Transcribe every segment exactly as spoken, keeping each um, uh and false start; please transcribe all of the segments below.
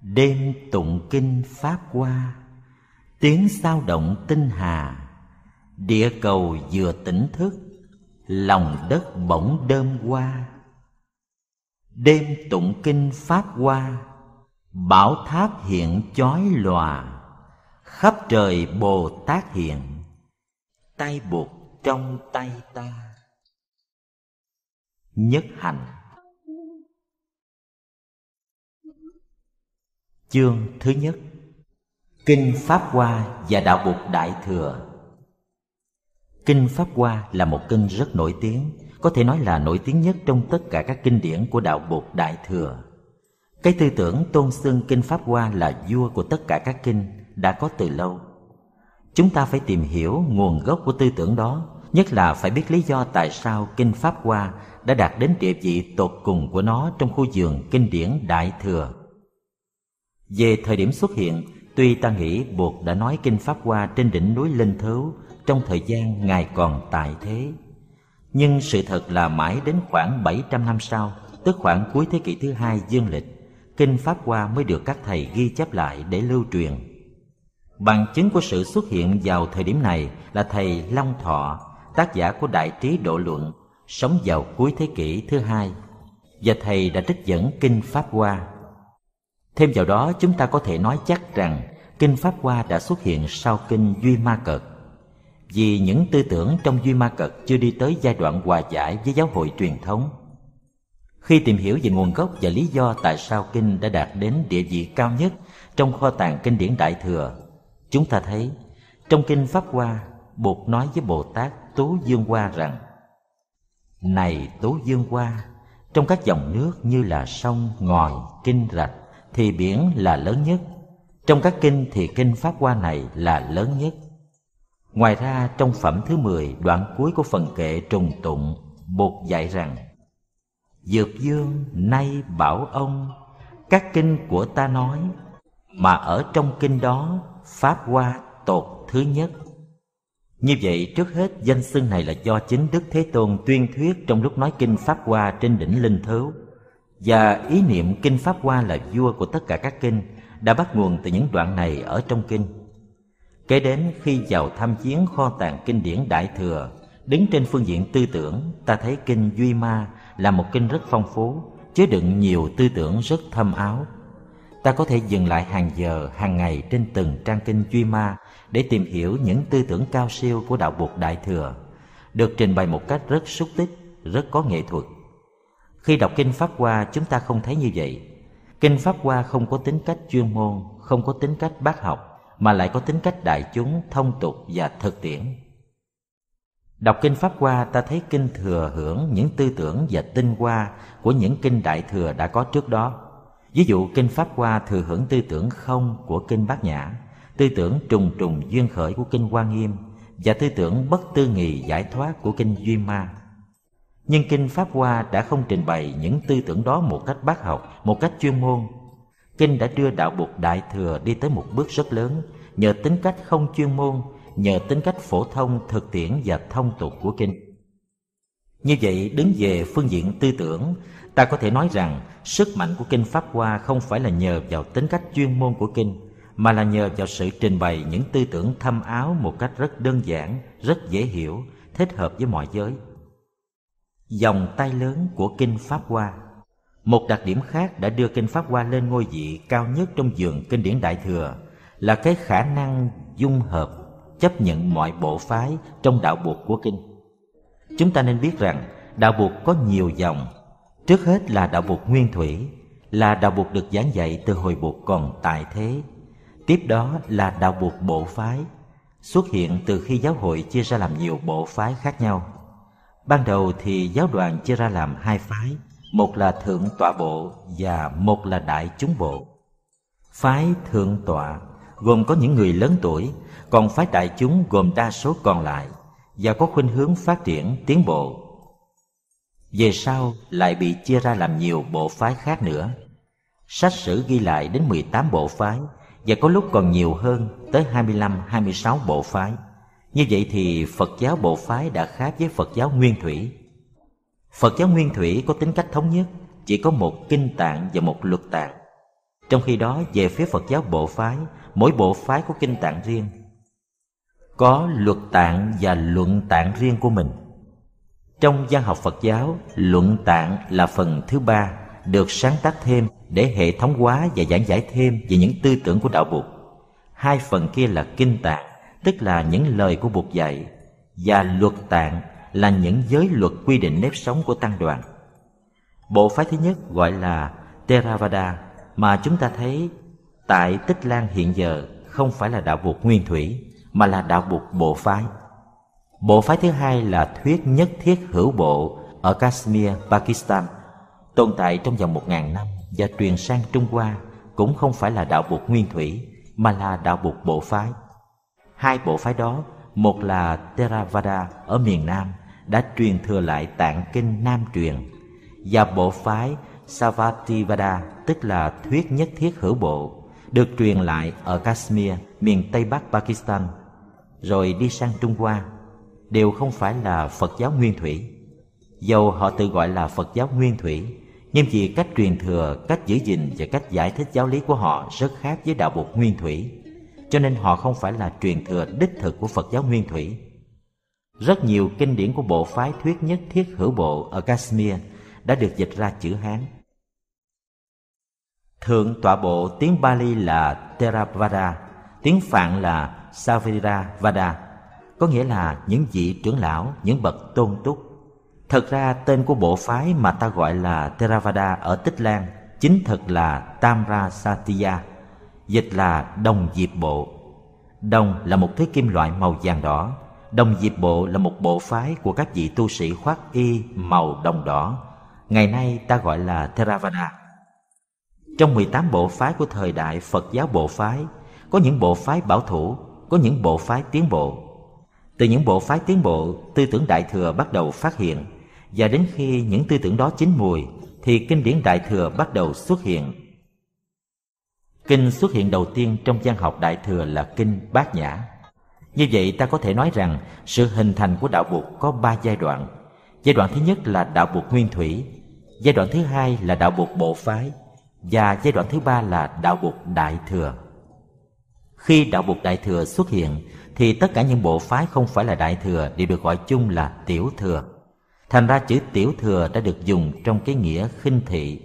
Đêm tụng kinh Pháp Hoa, tiếng sao động tinh hà. Địa cầu vừa tỉnh thức, lòng đất bỗng đơm hoa. Đêm tụng kinh Pháp Hoa, bảo tháp hiện chói lòa. Khắp trời Bồ Tát hiện, tay Bụt trong tay ta. Nhất hành. Chương thứ nhất: Kinh Pháp Hoa và Đạo Bụt Đại Thừa. Kinh Pháp Hoa là một kinh rất nổi tiếng, có thể nói là nổi tiếng nhất trong tất cả các kinh điển của Đạo Bụt Đại Thừa. Cái tư tưởng tôn xưng kinh Pháp Hoa là vua của tất cả các kinh đã có từ lâu. Chúng ta phải tìm hiểu nguồn gốc của tư tưởng đó, nhất là phải biết lý do tại sao kinh Pháp Hoa đã đạt đến địa vị tột cùng của nó trong khu vườn kinh điển Đại Thừa. Về thời điểm xuất hiện, tuy ta nghĩ Bụt đã nói kinh Pháp Hoa trên đỉnh núi Linh Thứu trong thời gian Ngài còn tại thế, nhưng sự thật là mãi đến khoảng bảy trăm năm sau, tức khoảng cuối thế kỷ thứ hai dương lịch, kinh Pháp Hoa mới được các thầy ghi chép lại để lưu truyền. Bằng chứng của sự xuất hiện vào thời điểm này là thầy Long Thọ, tác giả của Đại Trí Độ Luận, sống vào cuối thế kỷ thứ hai, và thầy đã trích dẫn kinh Pháp Hoa. Thêm vào đó, chúng ta có thể nói chắc rằng kinh Pháp Hoa đã xuất hiện sau kinh Duy Ma Cật, vì những tư tưởng trong Duy Ma Cật chưa đi tới giai đoạn hòa giải với giáo hội truyền thống. Khi tìm hiểu về nguồn gốc và lý do tại sao kinh đã đạt đến địa vị cao nhất trong kho tàng kinh điển Đại Thừa, chúng ta thấy trong kinh Pháp Hoa, Bụt nói với Bồ Tát Tú Dương Hoa rằng: Này Tú Dương Hoa, trong các dòng nước như là sông, ngòi, kinh rạch thì biển là lớn nhất. Trong các kinh thì kinh Pháp Hoa này là lớn nhất. Ngoài ra, trong phẩm thứ mười, đoạn cuối của phần kệ trùng tụng, Bụt dạy rằng: Dược vương nay bảo ông, các kinh của ta nói, mà ở trong kinh đó Pháp Hoa tột thứ nhất. Như vậy, trước hết danh xưng này là do chính Đức Thế Tôn tuyên thuyết trong lúc nói kinh Pháp Hoa trên đỉnh Linh Thứu, và ý niệm kinh Pháp Hoa là vua của tất cả các kinh đã bắt nguồn từ những đoạn này ở trong kinh. Kể đến khi vào tham chiến kho tàng kinh điển Đại Thừa, đứng trên phương diện tư tưởng, ta thấy kinh Duy Ma là một kinh rất phong phú, chứa đựng nhiều tư tưởng rất thâm áo. Ta có thể dừng lại hàng giờ, hàng ngày trên từng trang kinh Duy Ma để tìm hiểu những tư tưởng cao siêu của Đạo Bụt Đại Thừa, được trình bày một cách rất xúc tích, rất có nghệ thuật. Khi đọc kinh Pháp Hoa, chúng ta không thấy như vậy. Kinh Pháp Hoa không có tính cách chuyên môn, không có tính cách bác học, mà lại có tính cách đại chúng, thông tục và thực tiễn. Đọc kinh Pháp Hoa, ta thấy kinh thừa hưởng những tư tưởng và tinh hoa của những kinh Đại Thừa đã có trước đó. Ví dụ, kinh Pháp Hoa thừa hưởng tư tưởng không của kinh Bát Nhã, tư tưởng trùng trùng duyên khởi của kinh Hoa Nghiêm và tư tưởng bất tư nghì giải thoát của kinh Duy Ma. Nhưng kinh Pháp Hoa đã không trình bày những tư tưởng đó một cách bác học, một cách chuyên môn. Kinh đã đưa Đạo Bụt Đại Thừa đi tới một bước rất lớn nhờ tính cách không chuyên môn, nhờ tính cách phổ thông, thực tiễn và thông tục của kinh. Như vậy, đứng về phương diện tư tưởng, ta có thể nói rằng sức mạnh của kinh Pháp Hoa không phải là nhờ vào tính cách chuyên môn của kinh, mà là nhờ vào sự trình bày những tư tưởng thâm áo một cách rất đơn giản, rất dễ hiểu, thích hợp với mọi giới. Dòng tay lớn của kinh Pháp Hoa. Một đặc điểm khác đã đưa kinh Pháp Hoa lên ngôi vị cao nhất trong vườn kinh điển Đại Thừa là cái khả năng dung hợp, chấp nhận mọi bộ phái trong đạo buộc của kinh. Chúng ta nên biết rằng đạo buộc có nhiều dòng. Trước hết là đạo buộc nguyên thủy, là đạo buộc được giảng dạy từ hồi buộc còn tại thế. Tiếp đó là đạo buộc bộ phái, xuất hiện từ khi giáo hội chia ra làm nhiều bộ phái khác nhau. Ban đầu thì giáo đoàn chia ra làm hai phái, một là Thượng Tọa Bộ và một là Đại Chúng Bộ. Phái Thượng Tọa gồm có những người lớn tuổi, còn phái Đại Chúng gồm đa số còn lại và có khuynh hướng phát triển tiến bộ. Về sau lại bị chia ra làm nhiều bộ phái khác nữa. Sách sử ghi lại đến mười tám bộ phái và có lúc còn nhiều hơn, tới hai mươi lăm, hai mươi sáu bộ phái. Như vậy thì Phật giáo bộ phái đã khác với Phật giáo nguyên thủy. Phật giáo nguyên thủy có tính cách thống nhất, chỉ có một kinh tạng và một luật tạng. Trong khi đó, về phía Phật giáo bộ phái, mỗi bộ phái có kinh tạng riêng, có luật tạng và luận tạng riêng của mình. Trong văn học Phật giáo, luận tạng là phần thứ ba được sáng tác thêm để hệ thống hóa và giảng giải thêm về những tư tưởng của Đạo Bụt. Hai phần kia là kinh tạng, tức là những lời của Bụt dạy, và luật tạng là những giới luật quy định nếp sống của tăng đoàn. Bộ phái thứ nhất gọi là Theravada mà chúng ta thấy tại Tích Lan hiện giờ không phải là Đạo Bụt nguyên thủy, mà là Đạo Bụt bộ phái. Bộ phái thứ hai là thuyết nhất thiết hữu bộ ở Kashmir, Pakistan, tồn tại trong vòng một ngàn năm và truyền sang Trung Hoa, cũng không phải là Đạo Bụt nguyên thủy, mà là Đạo Bụt bộ phái. Hai bộ phái đó, một là Theravada ở miền Nam đã truyền thừa lại tạng kinh Nam truyền, và bộ phái Sarvativada, tức là thuyết nhất thiết hữu bộ, được truyền lại ở Kashmir, miền Tây Bắc Pakistan, rồi đi sang Trung Hoa, đều không phải là Phật giáo nguyên thủy. Dầu họ tự gọi là Phật giáo nguyên thủy, nhưng vì cách truyền thừa, cách giữ gìn và cách giải thích giáo lý của họ rất khác với Đạo Bụt nguyên thủy, cho nên họ không phải là truyền thừa đích thực của Phật giáo nguyên thủy. Rất nhiều kinh điển của bộ phái thuyết nhất thiết hữu bộ ở Kashmir đã được dịch ra chữ Hán. Thượng tọa bộ tiếng Pali là Theravada, tiếng Phạn là Sarvativada, có nghĩa là những vị trưởng lão, những bậc tôn túc. Thật ra tên của bộ phái mà ta gọi là Theravada ở Tích Lan chính thật là Tamrasatiya, dịch là đồng diệp bộ. Đồng là một thứ kim loại màu vàng đỏ. Đồng diệp bộ là một bộ phái của các vị tu sĩ khoác y màu đồng đỏ, ngày nay ta gọi là Theravada. Trong mười tám bộ phái của thời đại Phật giáo bộ phái, có những bộ phái bảo thủ, có những bộ phái tiến bộ. Từ những bộ phái tiến bộ, tư tưởng Đại Thừa bắt đầu phát hiện, và đến khi những tư tưởng đó chín mùi thì kinh điển Đại Thừa bắt đầu xuất hiện. Kinh xuất hiện đầu tiên trong văn học Đại Thừa là kinh Bát Nhã. Như vậy ta có thể nói rằng sự hình thành của Đạo Bụt có ba giai đoạn. Giai đoạn thứ nhất là Đạo Bụt nguyên thủy, giai đoạn thứ hai là Đạo Bụt bộ phái, và giai đoạn thứ ba là Đạo Bụt Đại Thừa. Khi Đạo Bụt Đại Thừa xuất hiện thì tất cả những bộ phái không phải là Đại Thừa đều được gọi chung là Tiểu Thừa. Thành ra chữ Tiểu Thừa đã được dùng trong cái nghĩa khinh thị.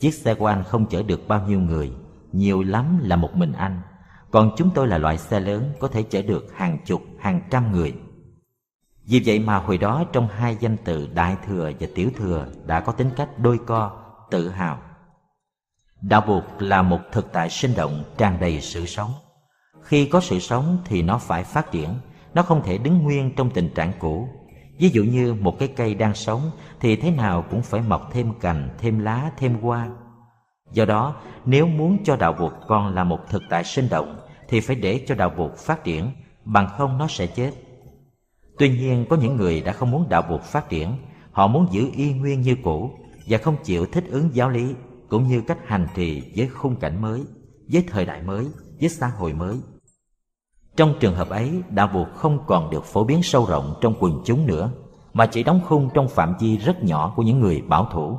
Chiếc xe của anh không chở được bao nhiêu người, nhiều lắm là một mình anh, còn chúng tôi là loại xe lớn có thể chở được hàng chục, hàng trăm người. Vì vậy mà hồi đó trong hai danh từ Đại Thừa và Tiểu Thừa đã có tính cách đôi co, tự hào. Đạo Bụt là một thực tại sinh động, tràn đầy sự sống. Khi có sự sống thì nó phải phát triển, nó không thể đứng nguyên trong tình trạng cũ. Ví dụ như một cái cây đang sống thì thế nào cũng phải mọc thêm cành, thêm lá, thêm hoa. Do đó, nếu muốn cho Đạo Bụt còn là một thực tại sinh động thì phải để cho Đạo Bụt phát triển, bằng không nó sẽ chết. Tuy nhiên, có những người đã không muốn Đạo Bụt phát triển, họ muốn giữ y nguyên như cũ và không chịu thích ứng giáo lý cũng như cách hành trì với khung cảnh mới, với thời đại mới, với xã hội mới. Trong trường hợp ấy, Đạo Bụt không còn được phổ biến sâu rộng trong quần chúng nữa, mà chỉ đóng khung trong phạm vi rất nhỏ của những người bảo thủ.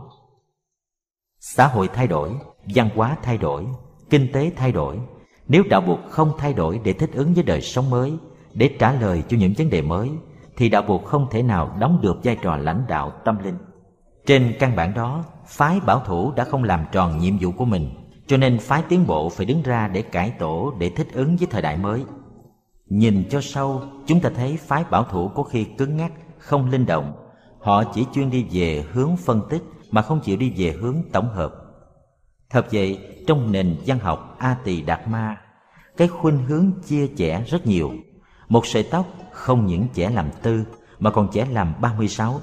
Xã hội thay đổi, văn hóa thay đổi, kinh tế thay đổi. Nếu Đạo Bụt không thay đổi để thích ứng với đời sống mới, để trả lời cho những vấn đề mới, thì Đạo Bụt không thể nào đóng được vai trò lãnh đạo tâm linh. Trên căn bản đó, phái bảo thủ đã không làm tròn nhiệm vụ của mình, cho nên phái tiến bộ phải đứng ra để cải tổ, để thích ứng với thời đại mới. Nhìn cho sâu, chúng ta thấy phái bảo thủ có khi cứng ngắc, không linh động. Họ chỉ chuyên đi về hướng phân tích mà không chịu đi về hướng tổng hợp. Thật vậy, trong nền văn học A Tỳ Đạt Ma, cái khuynh hướng chia chẻ rất nhiều. Một sợi tóc không những chẻ làm tư mà còn chẻ làm ba mươi sáu.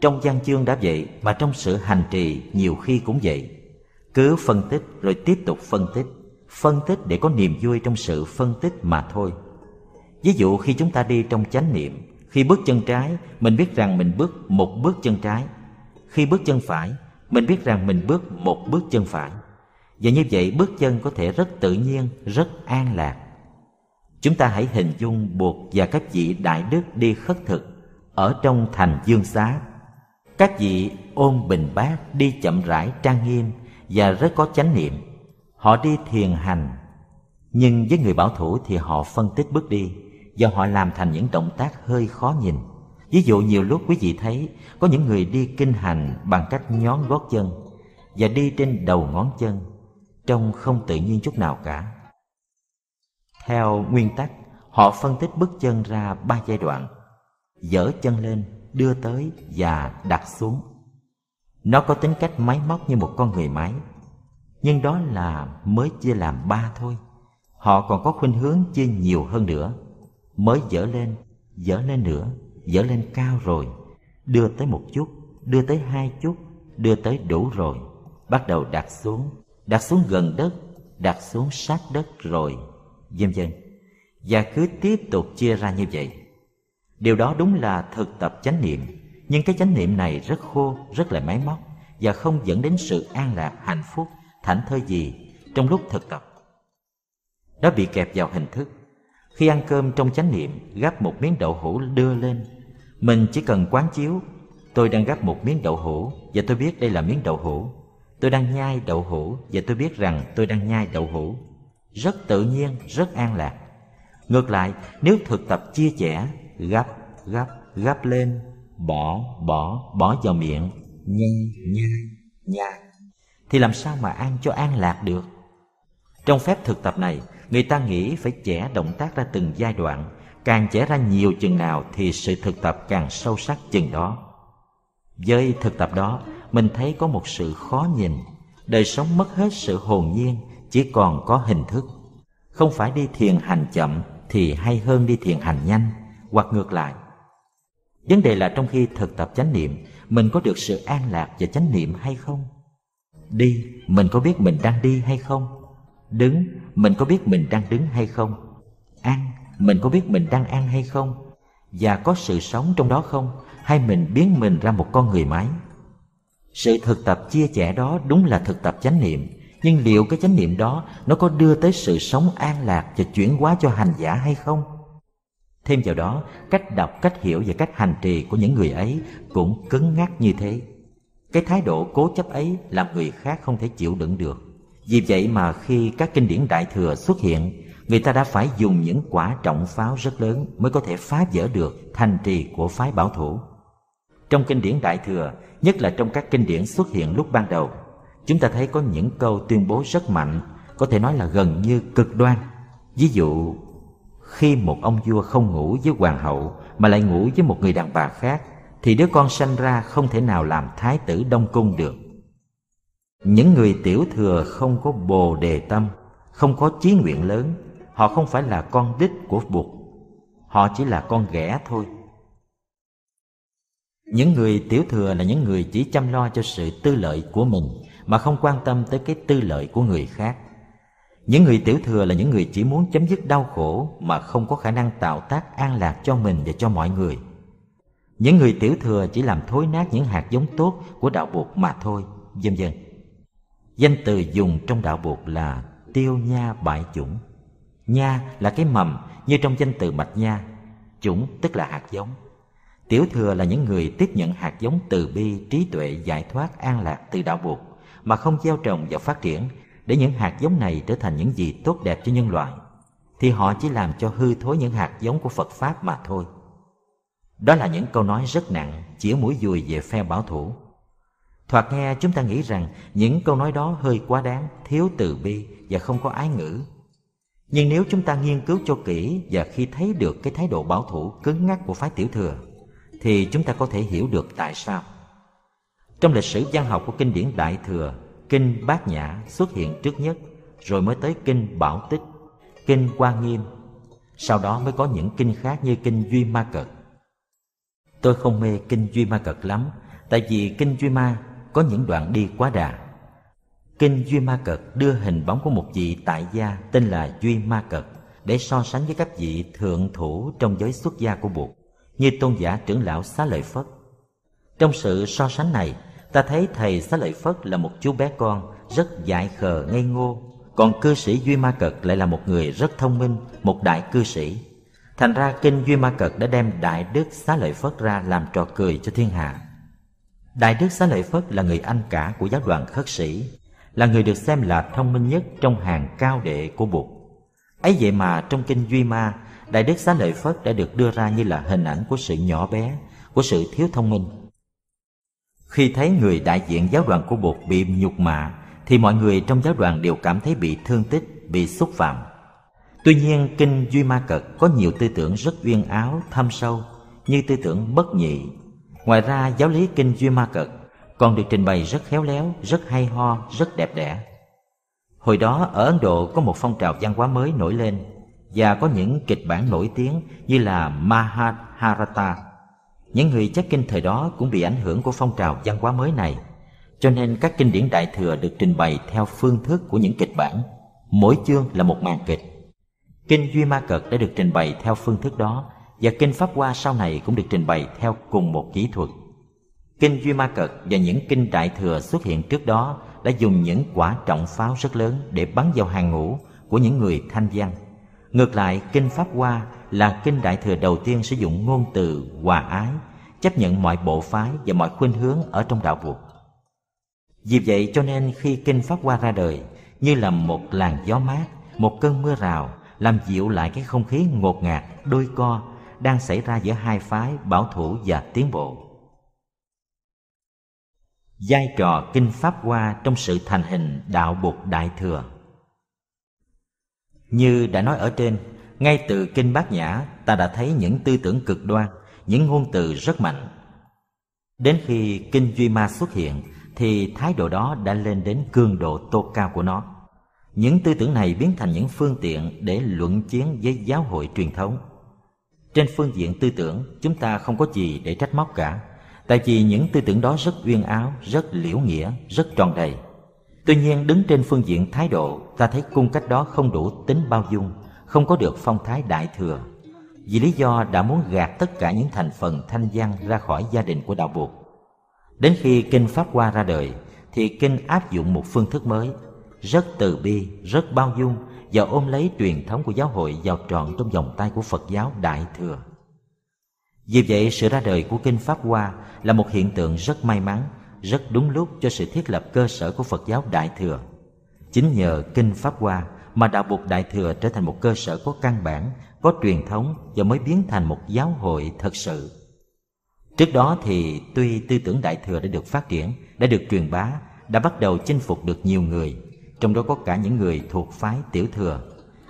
Trong văn chương đã vậy, mà trong sự hành trì nhiều khi cũng vậy. Cứ phân tích rồi tiếp tục phân tích, phân tích để có niềm vui trong sự phân tích mà thôi. Ví dụ khi chúng ta đi trong chánh niệm, khi bước chân trái, mình biết rằng mình bước một bước chân trái. Khi bước chân phải, mình biết rằng mình bước một bước chân phải. Và như vậy bước chân có thể rất tự nhiên, rất an lạc. Chúng ta hãy hình dung Bụt và các vị đại đức đi khất thực ở trong thành Vương Xá. Các vị ôm bình bát đi chậm rãi trang nghiêm và rất có chánh niệm. Họ đi thiền hành, nhưng với người bảo thủ thì họ phân tích bước đi và họ làm thành những động tác hơi khó nhìn. Ví dụ nhiều lúc quý vị thấy có những người đi kinh hành bằng cách nhón gót chân và đi trên đầu ngón chân, trông không tự nhiên chút nào cả. Theo nguyên tắc, họ phân tích bước chân ra ba giai đoạn: giở chân lên, đưa tới và đặt xuống. Nó có tính cách máy móc như một con người máy, nhưng đó là mới chia làm ba thôi. Họ còn có khuynh hướng chia nhiều hơn nữa: mới dở lên, dở lên nữa, dở lên cao rồi, đưa tới một chút, đưa tới hai chút, đưa tới đủ rồi, bắt đầu đặt xuống, đặt xuống gần đất, đặt xuống sát đất rồi, vân vân. Và cứ tiếp tục chia ra như vậy. Điều đó đúng là thực tập chánh niệm, nhưng cái chánh niệm này rất khô, rất là máy móc và không dẫn đến sự an lạc, hạnh phúc, thảnh thơi gì trong lúc thực tập. Nó bị kẹp vào hình thức. Khi ăn cơm trong chánh niệm, gắp một miếng đậu hũ đưa lên, mình chỉ cần quán chiếu: tôi đang gắp một miếng đậu hũ và tôi biết đây là miếng đậu hũ. Tôi đang nhai đậu hũ và tôi biết rằng tôi đang nhai đậu hũ. Rất tự nhiên, rất an lạc. Ngược lại, nếu thực tập chia chẻ, gắp, gắp, gắp lên, bỏ, bỏ, bỏ vào miệng, nhai, nhai, nhai, thì làm sao mà ăn cho an lạc được? Trong phép thực tập này, người ta nghĩ phải chẻ động tác ra từng giai đoạn, càng chẻ ra nhiều chừng nào thì sự thực tập càng sâu sắc chừng đó. Với thực tập đó, mình thấy có một sự khó nhìn, đời sống mất hết sự hồn nhiên, chỉ còn có hình thức. Không phải đi thiền hành chậm thì hay hơn đi thiền hành nhanh, hoặc ngược lại. Vấn đề là trong khi thực tập chánh niệm, mình có được sự an lạc và chánh niệm hay không? Đi, mình có biết mình đang đi hay không? Đứng, mình có biết mình đang đứng hay không? Ăn, mình có biết mình đang ăn hay không? Và có sự sống trong đó không? Hay mình biến mình ra một con người máy? Sự thực tập chia sẻ đó đúng là thực tập chánh niệm, nhưng liệu cái chánh niệm đó nó có đưa tới sự sống an lạc và chuyển hóa cho hành giả hay không? Thêm vào đó, cách đọc, cách hiểu và cách hành trì của những người ấy cũng cứng ngắc như thế. Cái thái độ cố chấp ấy làm người khác không thể chịu đựng được. Vì vậy mà khi các kinh điển Đại Thừa xuất hiện, người ta đã phải dùng những quả trọng pháo rất lớn mới có thể phá vỡ được thành trì của phái bảo thủ. Trong kinh điển Đại Thừa, nhất là trong các kinh điển xuất hiện lúc ban đầu, chúng ta thấy có những câu tuyên bố rất mạnh, có thể nói là gần như cực đoan. Ví dụ, khi một ông vua không ngủ với hoàng hậu mà lại ngủ với một người đàn bà khác, thì đứa con sanh ra không thể nào làm thái tử Đông Cung được. Những người tiểu thừa không có bồ đề tâm, không có chí nguyện lớn, họ không phải là con đích của Bụt, họ chỉ là con ghẻ thôi. Những người tiểu thừa là những người chỉ chăm lo cho sự tư lợi của mình mà không quan tâm tới cái tư lợi của người khác. Những người tiểu thừa là những người chỉ muốn chấm dứt đau khổ mà không có khả năng tạo tác an lạc cho mình và cho mọi người. Những người tiểu thừa chỉ làm thối nát những hạt giống tốt của Đạo Bụt mà thôi, vân vân. Danh từ dùng trong Đạo Bụt là tiêu nha bại chủng. Nha là cái mầm như trong danh từ mạch nha, chủng tức là hạt giống. Tiểu thừa là những người tiếp nhận hạt giống từ bi, trí tuệ, giải thoát, an lạc từ Đạo Bụt mà không gieo trồng và phát triển để những hạt giống này trở thành những gì tốt đẹp cho nhân loại, thì họ chỉ làm cho hư thối những hạt giống của Phật Pháp mà thôi. Đó là những câu nói rất nặng, chĩa mũi dùi về phe bảo thủ. Thoạt nghe chúng ta nghĩ rằng những câu nói đó hơi quá đáng, thiếu từ bi và không có ái ngữ. Nhưng nếu chúng ta nghiên cứu cho kỹ và khi thấy được cái thái độ bảo thủ cứng ngắc của phái tiểu thừa, thì chúng ta có thể hiểu được tại sao. Trong lịch sử văn học của kinh điển Đại Thừa, kinh Bát Nhã xuất hiện trước nhất, rồi mới tới kinh Bảo Tích, kinh Hoa Nghiêm. Sau đó mới có những kinh khác như kinh Duy Ma Cật. Tôi không mê kinh Duy Ma Cật lắm, tại vì kinh Duy Ma có những đoạn đi quá đà. Kinh Duy Ma Cật đưa hình bóng của một vị tại gia tên là Duy Ma Cật để so sánh với các vị thượng thủ trong giới xuất gia của Bụt, như tôn giả trưởng lão Xá Lợi Phất. Trong sự so sánh này, ta thấy thầy Xá Lợi Phất là một chú bé con rất dại khờ ngây ngô, còn cư sĩ Duy Ma Cật lại là một người rất thông minh, một đại cư sĩ. Thành ra kinh Duy Ma Cật đã đem đại đức Xá Lợi Phất ra làm trò cười cho thiên hạ. Đại đức Xá Lợi Phất là người anh cả của giáo đoàn Khất sĩ, là người được xem là thông minh nhất trong hàng cao đệ của Bụt. Ấy vậy mà trong kinh Duy Ma, Đại đức Xá Lợi Phất đã được đưa ra như là hình ảnh của sự nhỏ bé, của sự thiếu thông minh. Khi thấy người đại diện giáo đoàn của Bụt bị nhục mạ, thì mọi người trong giáo đoàn đều cảm thấy bị thương tích, bị xúc phạm. Tuy nhiên, kinh Duy Ma Cật có nhiều tư tưởng rất uyên áo, thâm sâu, như tư tưởng bất nhị. Ngoài ra, giáo lý kinh Duy Ma Cật còn được trình bày rất khéo léo, rất hay ho, rất đẹp đẽ. Hồi đó, ở Ấn Độ có một phong trào văn hóa mới nổi lên, và có những kịch bản nổi tiếng như là Mahabharata. Những người chép kinh thời đó cũng bị ảnh hưởng của phong trào văn hóa mới này, cho nên các kinh điển Đại Thừa được trình bày theo phương thức của những kịch bản, mỗi chương là một màn kịch. Kinh Duy Ma Cật đã được trình bày theo phương thức đó, và kinh Pháp Hoa sau này cũng được trình bày theo cùng một kỹ thuật. Kinh Duy Ma Cật và những kinh Đại Thừa xuất hiện trước đó đã dùng những quả trọng pháo rất lớn để bắn vào hàng ngũ của những người thanh văn. Ngược lại, kinh Pháp Hoa là kinh Đại Thừa đầu tiên sử dụng ngôn từ hòa ái, chấp nhận mọi bộ phái và mọi khuynh hướng ở trong đạo Phật. Vì vậy cho nên khi kinh Pháp Hoa ra đời, như là một làn gió mát, một cơn mưa rào, làm dịu lại cái không khí ngột ngạt, đôi co đang xảy ra giữa hai phái bảo thủ và tiến bộ. Vai trò kinh Pháp Hoa trong sự thành hình đạo Bụt Đại Thừa. Như đã nói ở trên, ngay từ kinh Bát Nhã ta đã thấy những tư tưởng cực đoan, những ngôn từ rất mạnh. Đến khi kinh Duy Ma xuất hiện thì thái độ đó đã lên đến cương độ tột cao của nó. Những tư tưởng này biến thành những phương tiện để luận chiến với giáo hội truyền thống. Trên phương diện tư tưởng, chúng ta không có gì để trách móc cả, tại vì những tư tưởng đó rất uyên áo, rất liễu nghĩa, rất tròn đầy. Tuy nhiên, đứng trên phương diện thái độ, ta thấy cung cách đó không đủ tính bao dung, không có được phong thái đại thừa, vì lý do đã muốn gạt tất cả những thành phần thanh văn ra khỏi gia đình của đạo Bụt. Đến khi kinh Pháp Hoa ra đời thì kinh áp dụng một phương thức mới, rất từ bi, rất bao dung, và ôm lấy truyền thống của giáo hội vào trọn trong vòng tay của Phật giáo Đại Thừa. Vì vậy, sự ra đời của kinh Pháp Hoa là một hiện tượng rất may mắn, rất đúng lúc cho sự thiết lập cơ sở của Phật giáo Đại Thừa. Chính nhờ kinh Pháp Hoa mà đạo Bụt Đại Thừa trở thành một cơ sở có căn bản, có truyền thống và mới biến thành một giáo hội thật sự. Trước đó thì tuy tư tưởng Đại Thừa đã được phát triển, đã được truyền bá, đã bắt đầu chinh phục được nhiều người, trong đó có cả những người thuộc phái Tiểu Thừa,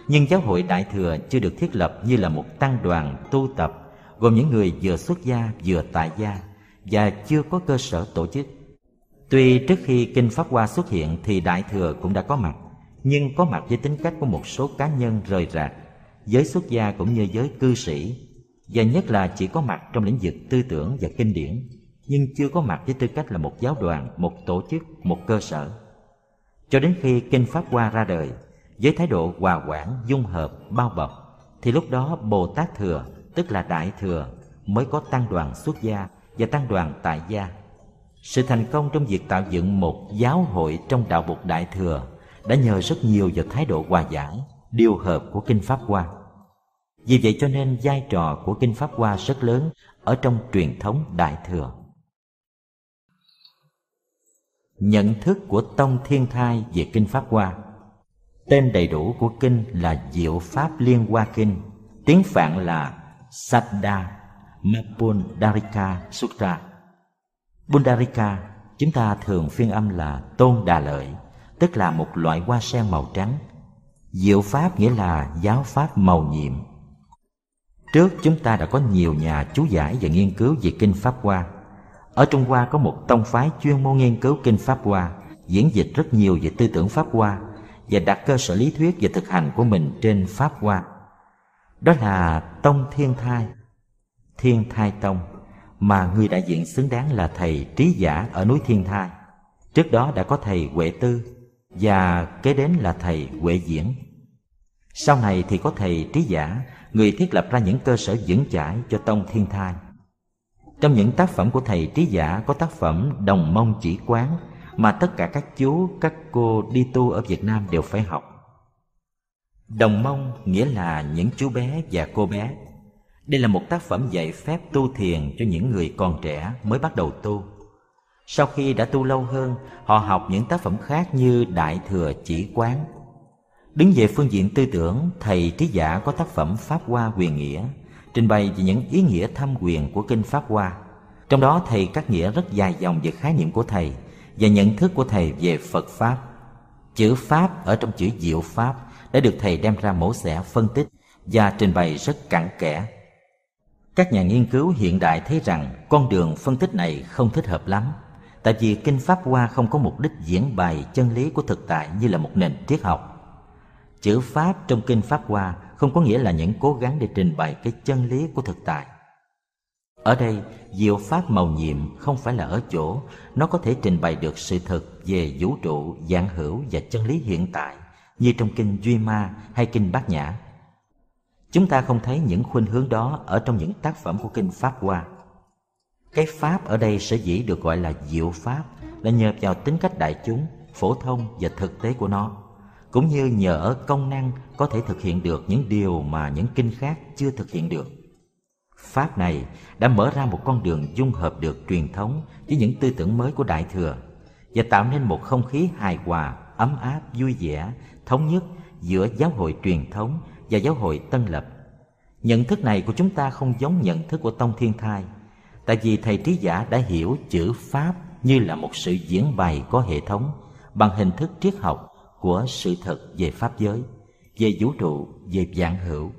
nhưng giáo hội Đại Thừa chưa được thiết lập như là một tăng đoàn tu tập gồm những người vừa xuất gia vừa tại gia và chưa có cơ sở tổ chức. Tuy trước khi kinh Pháp Hoa xuất hiện thì Đại Thừa cũng đã có mặt, nhưng có mặt với tính cách của một số cá nhân rời rạc, giới xuất gia cũng như giới cư sĩ, và nhất là chỉ có mặt trong lĩnh vực tư tưởng và kinh điển, nhưng chưa có mặt với tư cách là một giáo đoàn, một tổ chức, một cơ sở. Cho đến khi kinh Pháp Hoa ra đời, với thái độ hòa quản, dung hợp, bao bọc, thì lúc đó Bồ Tát Thừa, tức là Đại Thừa, mới có tăng đoàn xuất gia và tăng đoàn tại gia. Sự thành công trong việc tạo dựng một giáo hội trong đạo Bụt Đại Thừa đã nhờ rất nhiều vào thái độ hòa giải, điều hợp của kinh Pháp Hoa. Vì vậy cho nên vai trò của kinh Pháp Hoa rất lớn ở trong truyền thống Đại Thừa. Nhận thức của Tông Thiên Thai về kinh Pháp Hoa. Tên đầy đủ của kinh là Diệu Pháp Liên Hoa Kinh, tiếng Phạn là Sadda Mabundarika Sutra. Bundarika chúng ta thường phiên âm là Tôn Đà Lợi, tức là một loại hoa sen màu trắng. Diệu Pháp nghĩa là giáo pháp màu nhiệm. Trước chúng ta đã có nhiều nhà chú giải và nghiên cứu về kinh Pháp Hoa. Ở Trung Hoa có một tông phái chuyên môn nghiên cứu kinh Pháp Hoa, diễn dịch rất nhiều về tư tưởng Pháp Hoa và đặt cơ sở lý thuyết và thực hành của mình trên Pháp Hoa. Đó là Tông Thiên Thai, Thiên Thai Tông, mà người đại diện xứng đáng là thầy Trí Giả ở núi Thiên Thai. Trước đó đã có thầy Huệ Tư và kế đến là thầy Huệ Diễn. Sau này thì có thầy Trí Giả, người thiết lập ra những cơ sở vững chãi cho Tông Thiên Thai. Trong những tác phẩm của thầy Trí Giả có tác phẩm Đồng Mông Chỉ Quán mà tất cả các chú, các cô đi tu ở Việt Nam đều phải học. Đồng Mông nghĩa là những chú bé và cô bé. Đây là một tác phẩm dạy phép tu thiền cho những người còn trẻ mới bắt đầu tu. Sau khi đã tu lâu hơn, họ học những tác phẩm khác như Đại Thừa Chỉ Quán. Đứng về phương diện tư tưởng, thầy Trí Giả có tác phẩm Pháp Hoa Quyền Nghĩa, trình bày về những ý nghĩa thâm quyền của Kinh Pháp Hoa. Trong đó thầy cắt nghĩa rất dài dòng về khái niệm của thầy và nhận thức của thầy về Phật Pháp. Chữ Pháp ở trong chữ Diệu Pháp đã được thầy đem ra mổ xẻ, phân tích và trình bày rất cặn kẽ. Các nhà nghiên cứu hiện đại thấy rằng con đường phân tích này không thích hợp lắm, tại vì Kinh Pháp Hoa không có mục đích diễn bày chân lý của thực tại như là một nền triết học. Chữ Pháp trong Kinh Pháp Hoa không có nghĩa là những cố gắng để trình bày cái chân lý của thực tại. Ở đây, diệu pháp màu nhiệm không phải là ở chỗ nó có thể trình bày được sự thật về vũ trụ, vạn hữu và chân lý hiện tại như trong Kinh Duy Ma hay Kinh Bát Nhã. Chúng ta không thấy những khuynh hướng đó ở trong những tác phẩm của Kinh Pháp Hoa. Cái Pháp ở đây sở dĩ được gọi là diệu Pháp là nhờ vào tính cách đại chúng, phổ thông và thực tế của nó, cũng như nhờ ở công năng có thể thực hiện được những điều mà những kinh khác chưa thực hiện được. Pháp này đã mở ra một con đường dung hợp được truyền thống với những tư tưởng mới của Đại Thừa và tạo nên một không khí hài hòa, ấm áp, vui vẻ, thống nhất giữa giáo hội truyền thống và giáo hội tân lập. Nhận thức này của chúng ta không giống nhận thức của Tông Thiên Thai, tại vì thầy Trí Giả đã hiểu chữ Pháp như là một sự diễn bày có hệ thống bằng hình thức triết học của sự thật về pháp giới, về vũ trụ, về vạn hữu.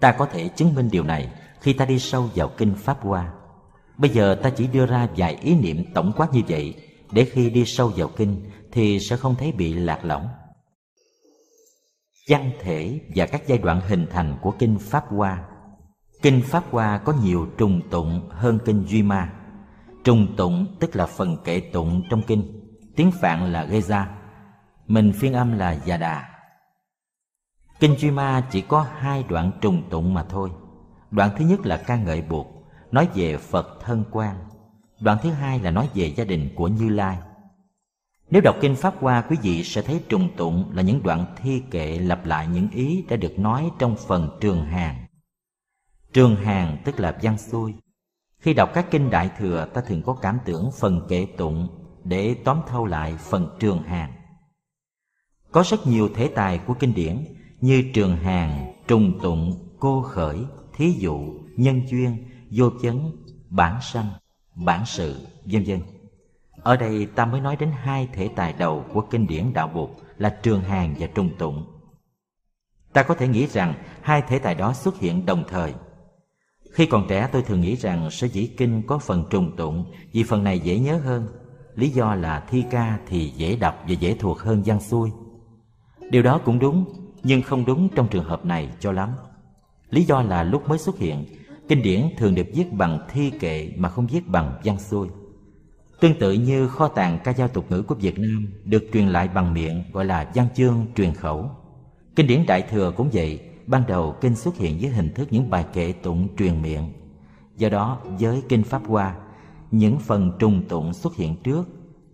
Ta có thể chứng minh điều này khi ta đi sâu vào Kinh Pháp Hoa. Bây giờ ta chỉ đưa ra vài ý niệm tổng quát như vậy, để khi đi sâu vào kinh thì sẽ không thấy bị lạc lõng. Văn thể và các giai đoạn hình thành của Kinh Pháp Hoa. Kinh Pháp Hoa có nhiều trùng tụng hơn Kinh Duy Ma. Trùng tụng tức là phần kệ tụng trong kinh, tiếng Phạn là Geza, mình phiên âm là Già Đà. Kinh Duy Ma chỉ có hai đoạn trùng tụng mà thôi. Đoạn thứ nhất là ca ngợi Bụt, nói về Phật thân quan. Đoạn thứ hai là nói về gia đình của Như Lai. Nếu đọc Kinh Pháp Hoa, quý vị sẽ thấy trùng tụng là những đoạn thi kệ lặp lại những ý đã được nói trong phần trường hàng. Trường hàng tức là văn xuôi. Khi đọc các kinh Đại Thừa, ta thường có cảm tưởng phần kệ tụng để tóm thâu lại phần trường hàng. Có rất nhiều thể tài của kinh điển như trường hàng, trùng tụng, cô khởi, thí dụ, nhân duyên, vô chấn, bản sanh, bản sự, vân vân. Ở đây ta mới nói đến hai thể tài đầu của kinh điển Đạo Bụt là trường hàng và trùng tụng. Ta có thể nghĩ rằng hai thể tài đó xuất hiện đồng thời. Khi còn trẻ, tôi thường nghĩ rằng sở dĩ kinh có phần trùng tụng vì phần này dễ nhớ hơn. Lý do là thi ca thì dễ đọc và dễ thuộc hơn văn xuôi. Điều đó cũng đúng, nhưng không đúng trong trường hợp này cho lắm. Lý do là lúc mới xuất hiện, kinh điển thường được viết bằng thi kệ mà không viết bằng văn xuôi. Tương tự như kho tàng ca dao tục ngữ của Việt Nam được truyền lại bằng miệng, gọi là văn chương truyền khẩu. Kinh điển Đại Thừa cũng vậy, ban đầu kinh xuất hiện dưới hình thức những bài kệ tụng truyền miệng. Do đó, với Kinh Pháp Hoa, những phần trùng tụng xuất hiện trước,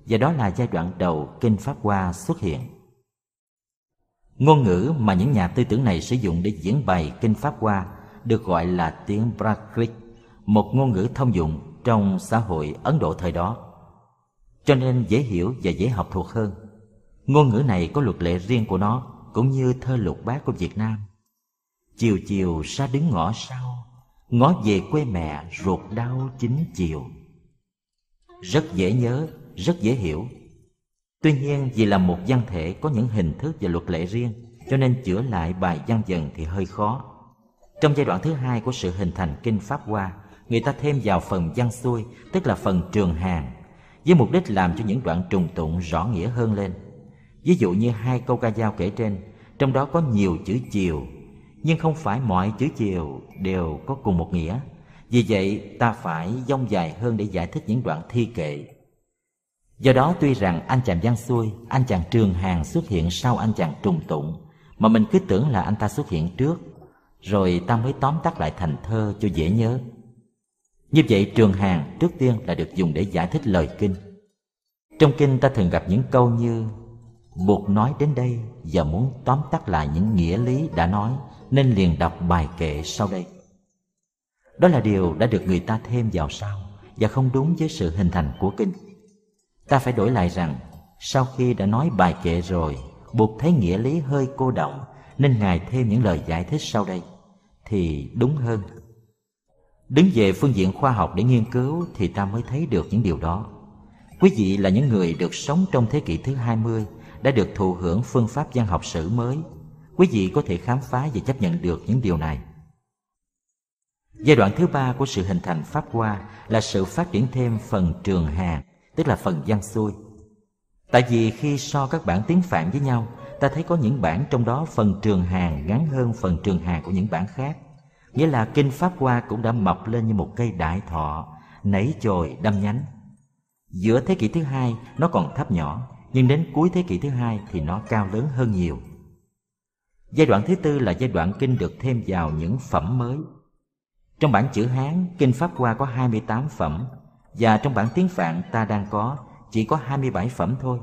và đó là giai đoạn đầu Kinh Pháp Hoa xuất hiện. Ngôn ngữ mà những nhà tư tưởng này sử dụng để diễn bày Kinh Pháp Hoa được gọi là tiếng Prakrit, một ngôn ngữ thông dụng trong xã hội Ấn Độ thời đó, cho nên dễ hiểu và dễ học thuộc hơn. Ngôn ngữ này có luật lệ riêng của nó, cũng như thơ lục bát của Việt Nam. Chiều chiều xa đứng ngõ sau, ngó về quê mẹ ruột đau chín chiều. Rất dễ nhớ, rất dễ hiểu. Tuy nhiên, vì là một văn thể có những hình thức và luật lệ riêng, cho nên chữa lại bài văn dần thì hơi khó. Trong giai đoạn thứ hai của sự hình thành Kinh Pháp Hoa, người ta thêm vào phần văn xuôi, tức là phần trường hàng, với mục đích làm cho những đoạn trùng tụng rõ nghĩa hơn lên. Ví dụ như hai câu ca dao kể trên, trong đó có nhiều chữ chiều, nhưng không phải mọi chữ chiều đều có cùng một nghĩa. Vì vậy, ta phải dông dài hơn để giải thích những đoạn thi kệ. Do đó, tuy rằng anh chàng văn xuôi, anh chàng trường hàng xuất hiện sau anh chàng trùng tụng, mà mình cứ tưởng là anh ta xuất hiện trước, rồi ta mới tóm tắt lại thành thơ cho dễ nhớ. Như vậy, trường hàng trước tiên là được dùng để giải thích lời kinh. Trong kinh ta thường gặp những câu như Bụt nói đến đây và muốn tóm tắt lại những nghĩa lý đã nói, nên liền đọc bài kệ sau đây. Đó là điều đã được người ta thêm vào sau và không đúng với sự hình thành của kinh. Ta phải đổi lại rằng, sau khi đã nói bài kệ rồi, Bụt thấy nghĩa lý hơi cô đọng nên Ngài thêm những lời giải thích sau đây thì đúng hơn. Đứng về phương diện khoa học để nghiên cứu thì ta mới thấy được những điều đó. Quý vị là những người được sống trong thế kỷ thứ hai mươi, đã được thụ hưởng phương pháp văn học sử mới. Quý vị có thể khám phá và chấp nhận được những điều này. Giai đoạn thứ ba của sự hình thành Pháp Hoa là sự phát triển thêm phần trường hàng, tức là phần văn xuôi. Tại vì khi so các bản tiếng Phạn với nhau, ta thấy có những bản trong đó phần trường hàng ngắn hơn phần trường hàng của những bản khác. Nghĩa là kinh Pháp Hoa cũng đã mọc lên như một cây đại thọ, nảy chồi đâm nhánh. Giữa thế kỷ thứ hai nó còn thấp nhỏ, nhưng đến cuối thế kỷ thứ hai thì nó cao lớn hơn nhiều. Giai đoạn thứ tư là giai đoạn kinh được thêm vào những phẩm mới. Trong bản chữ Hán, kinh Pháp Hoa có hai mươi tám phẩm, và trong bản tiếng Phạn ta đang có chỉ có hai mươi bảy phẩm thôi.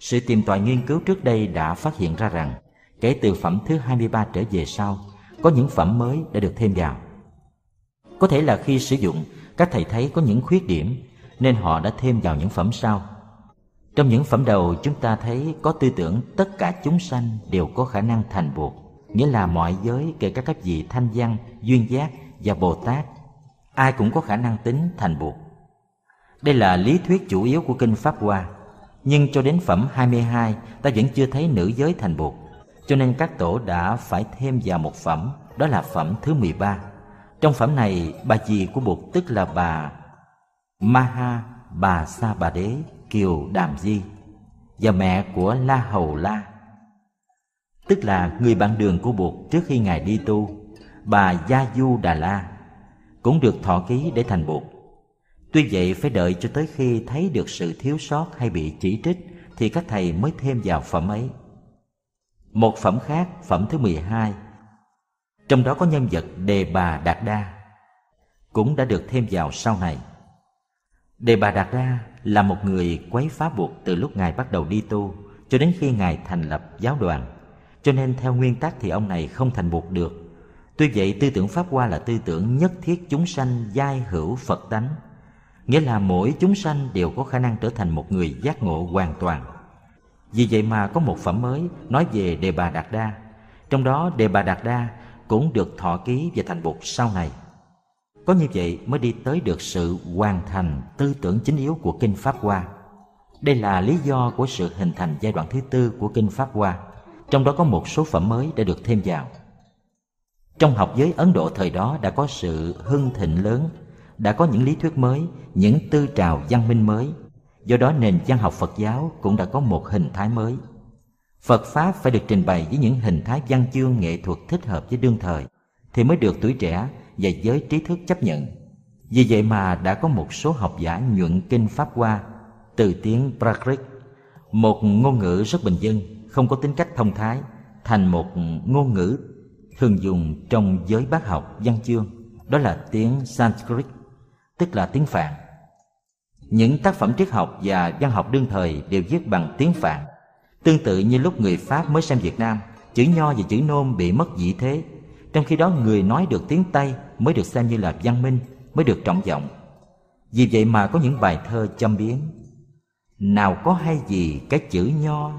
Sự tìm tòi nghiên cứu trước đây đã phát hiện ra rằng, kể từ phẩm thứ hai mươi ba trở về sau, có những phẩm mới đã được thêm vào. Có thể là khi sử dụng, các thầy thấy có những khuyết điểm, nên họ đã thêm vào những phẩm sau. Trong những phẩm đầu chúng ta thấy có tư tưởng tất cả chúng sanh đều có khả năng thành Bụt, nghĩa là mọi giới kể cả các vị Thanh Văn, Duyên Giác và Bồ Tát, ai cũng có khả năng tính thành Bụt. Đây là lý thuyết chủ yếu của kinh Pháp Hoa. Nhưng cho đến phẩm hai mươi hai ta vẫn chưa thấy nữ giới thành Bụt, cho nên các tổ đã phải thêm vào một phẩm, đó là phẩm thứ mười ba. Trong phẩm này, bà dì của Bụt tức là bà Maha Bà Sa Bà Đế Kiều Đàm Di và mẹ của La Hầu La, tức là người bạn đường của Bụt trước khi Ngài đi tu, bà Gia Du Đà La, cũng được thọ ký để thành Bụt. Tuy vậy, phải đợi cho tới khi thấy được sự thiếu sót hay bị chỉ trích thì các thầy mới thêm vào phẩm ấy. Một phẩm khác, phẩm thứ mười hai, trong đó có nhân vật Đề Bà Đạt Đa, cũng đã được thêm vào sau này. Đề Bà Đạt Đa là một người quấy phá Bụt từ lúc Ngài bắt đầu đi tu cho đến khi Ngài thành lập giáo đoàn, cho nên theo nguyên tắc thì ông này không thành Bụt được. Tuy vậy, tư tưởng Pháp Hoa là tư tưởng nhất thiết chúng sanh giai hữu Phật tánh, nghĩa là mỗi chúng sanh đều có khả năng trở thành một người giác ngộ hoàn toàn. Vì vậy mà có một phẩm mới nói về Đề Bà Đạt Đa, trong đó Đề Bà Đạt Đa cũng được thọ ký và thành Bụt sau này. Có như vậy mới đi tới được sự hoàn thành tư tưởng chính yếu của kinh Pháp Hoa. Đây là lý do của sự hình thành giai đoạn thứ tư của kinh Pháp Hoa, trong đó có một số phẩm mới đã được thêm vào. Trong học giới Ấn Độ thời đó đã có sự hưng thịnh lớn, đã có những lý thuyết mới, những tư trào văn minh mới. Do đó nền văn học Phật giáo cũng đã có một hình thái mới. Phật Pháp phải được trình bày với những hình thái văn chương nghệ thuật thích hợp với đương thời thì mới được tuổi trẻ và giới trí thức chấp nhận. Vì vậy mà đã có một số học giả nhuận kinh Pháp Hoa từ tiếng Prakrit, một ngôn ngữ rất bình dân, không có tính cách thông thái, thành một ngôn ngữ thường dùng trong giới bác học văn chương, đó là tiếng Sanskrit, tức là tiếng Phạn. Những tác phẩm triết học và văn học đương thời đều viết bằng tiếng Phạn, tương tự như lúc người Pháp mới sang Việt Nam, chữ Nho và chữ Nôm bị mất vị thế, trong khi đó người nói được tiếng Tây mới được xem như là văn minh, mới được trọng vọng. Vì vậy mà có những bài thơ châm biếm: nào có hay gì cái chữ Nho,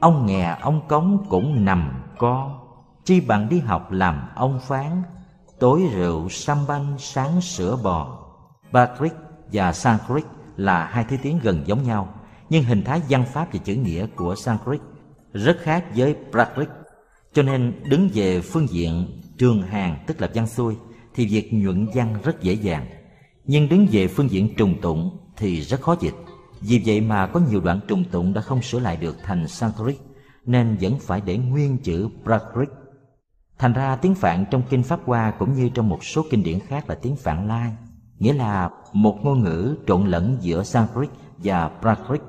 ông nghè ông cống cũng nằm co, chi bằng đi học làm ông phán, tối rượu sam banh sáng sữa bò. Prakrit và Sanskrit là hai thứ tiếng gần giống nhau, nhưng hình thái văn pháp và chữ nghĩa của Sanskrit rất khác với Prakrit, cho nên đứng về phương diện trường hàng, tức là văn xuôi, thì việc nhuận văn rất dễ dàng, nhưng đứng về phương diện trùng tụng thì rất khó dịch. Vì vậy mà có nhiều đoạn trùng tụng đã không sửa lại được thành Sanskrit, nên vẫn phải để nguyên chữ Prakrit. Thành ra tiếng Phạn trong kinh Pháp Hoa cũng như trong một số kinh điển khác là tiếng Phạn lai, nghĩa là một ngôn ngữ trộn lẫn giữa Sanskrit và Prakrit.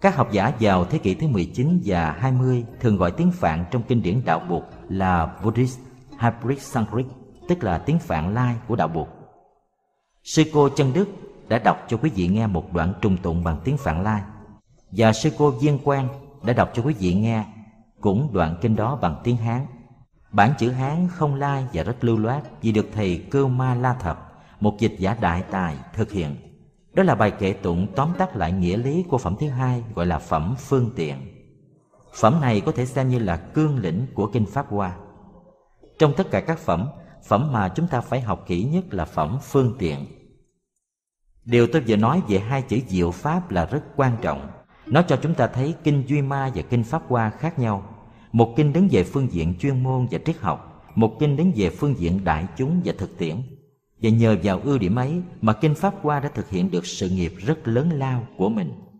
Các học giả vào thế kỷ thứ mười chín và hai mươi thường gọi tiếng Phạn trong kinh điển Đạo Bụt là Buddhist Hybrid Sanskrit, tức là tiếng Phạn lai của Đạo Bụt. Sư cô Chân Đức đã đọc cho quý vị nghe một đoạn trùng tụng bằng tiếng Phạn lai, và sư cô Viên Quang đã đọc cho quý vị nghe cũng đoạn kinh đó bằng tiếng Hán. Bản chữ Hán không lai và rất lưu loát vì được thầy Cơ Ma La Thập, một dịch giả đại tài thực hiện. Đó là bài kệ tụng tóm tắt lại nghĩa lý của phẩm thứ hai, gọi là phẩm Phương Tiện. Phẩm này có thể xem như là cương lĩnh của Kinh Pháp Hoa. Trong tất cả các phẩm, phẩm mà chúng ta phải học kỹ nhất là phẩm Phương Tiện. Điều tôi vừa nói về hai chữ diệu pháp là rất quan trọng. Nó cho chúng ta thấy Kinh Duy Ma và Kinh Pháp Hoa khác nhau. Một kinh đứng về phương diện chuyên môn và triết học, một kinh đứng về phương diện đại chúng và thực tiễn. Và nhờ vào ưu điểm ấy mà Kinh Pháp Hoa đã thực hiện được sự nghiệp rất lớn lao của mình.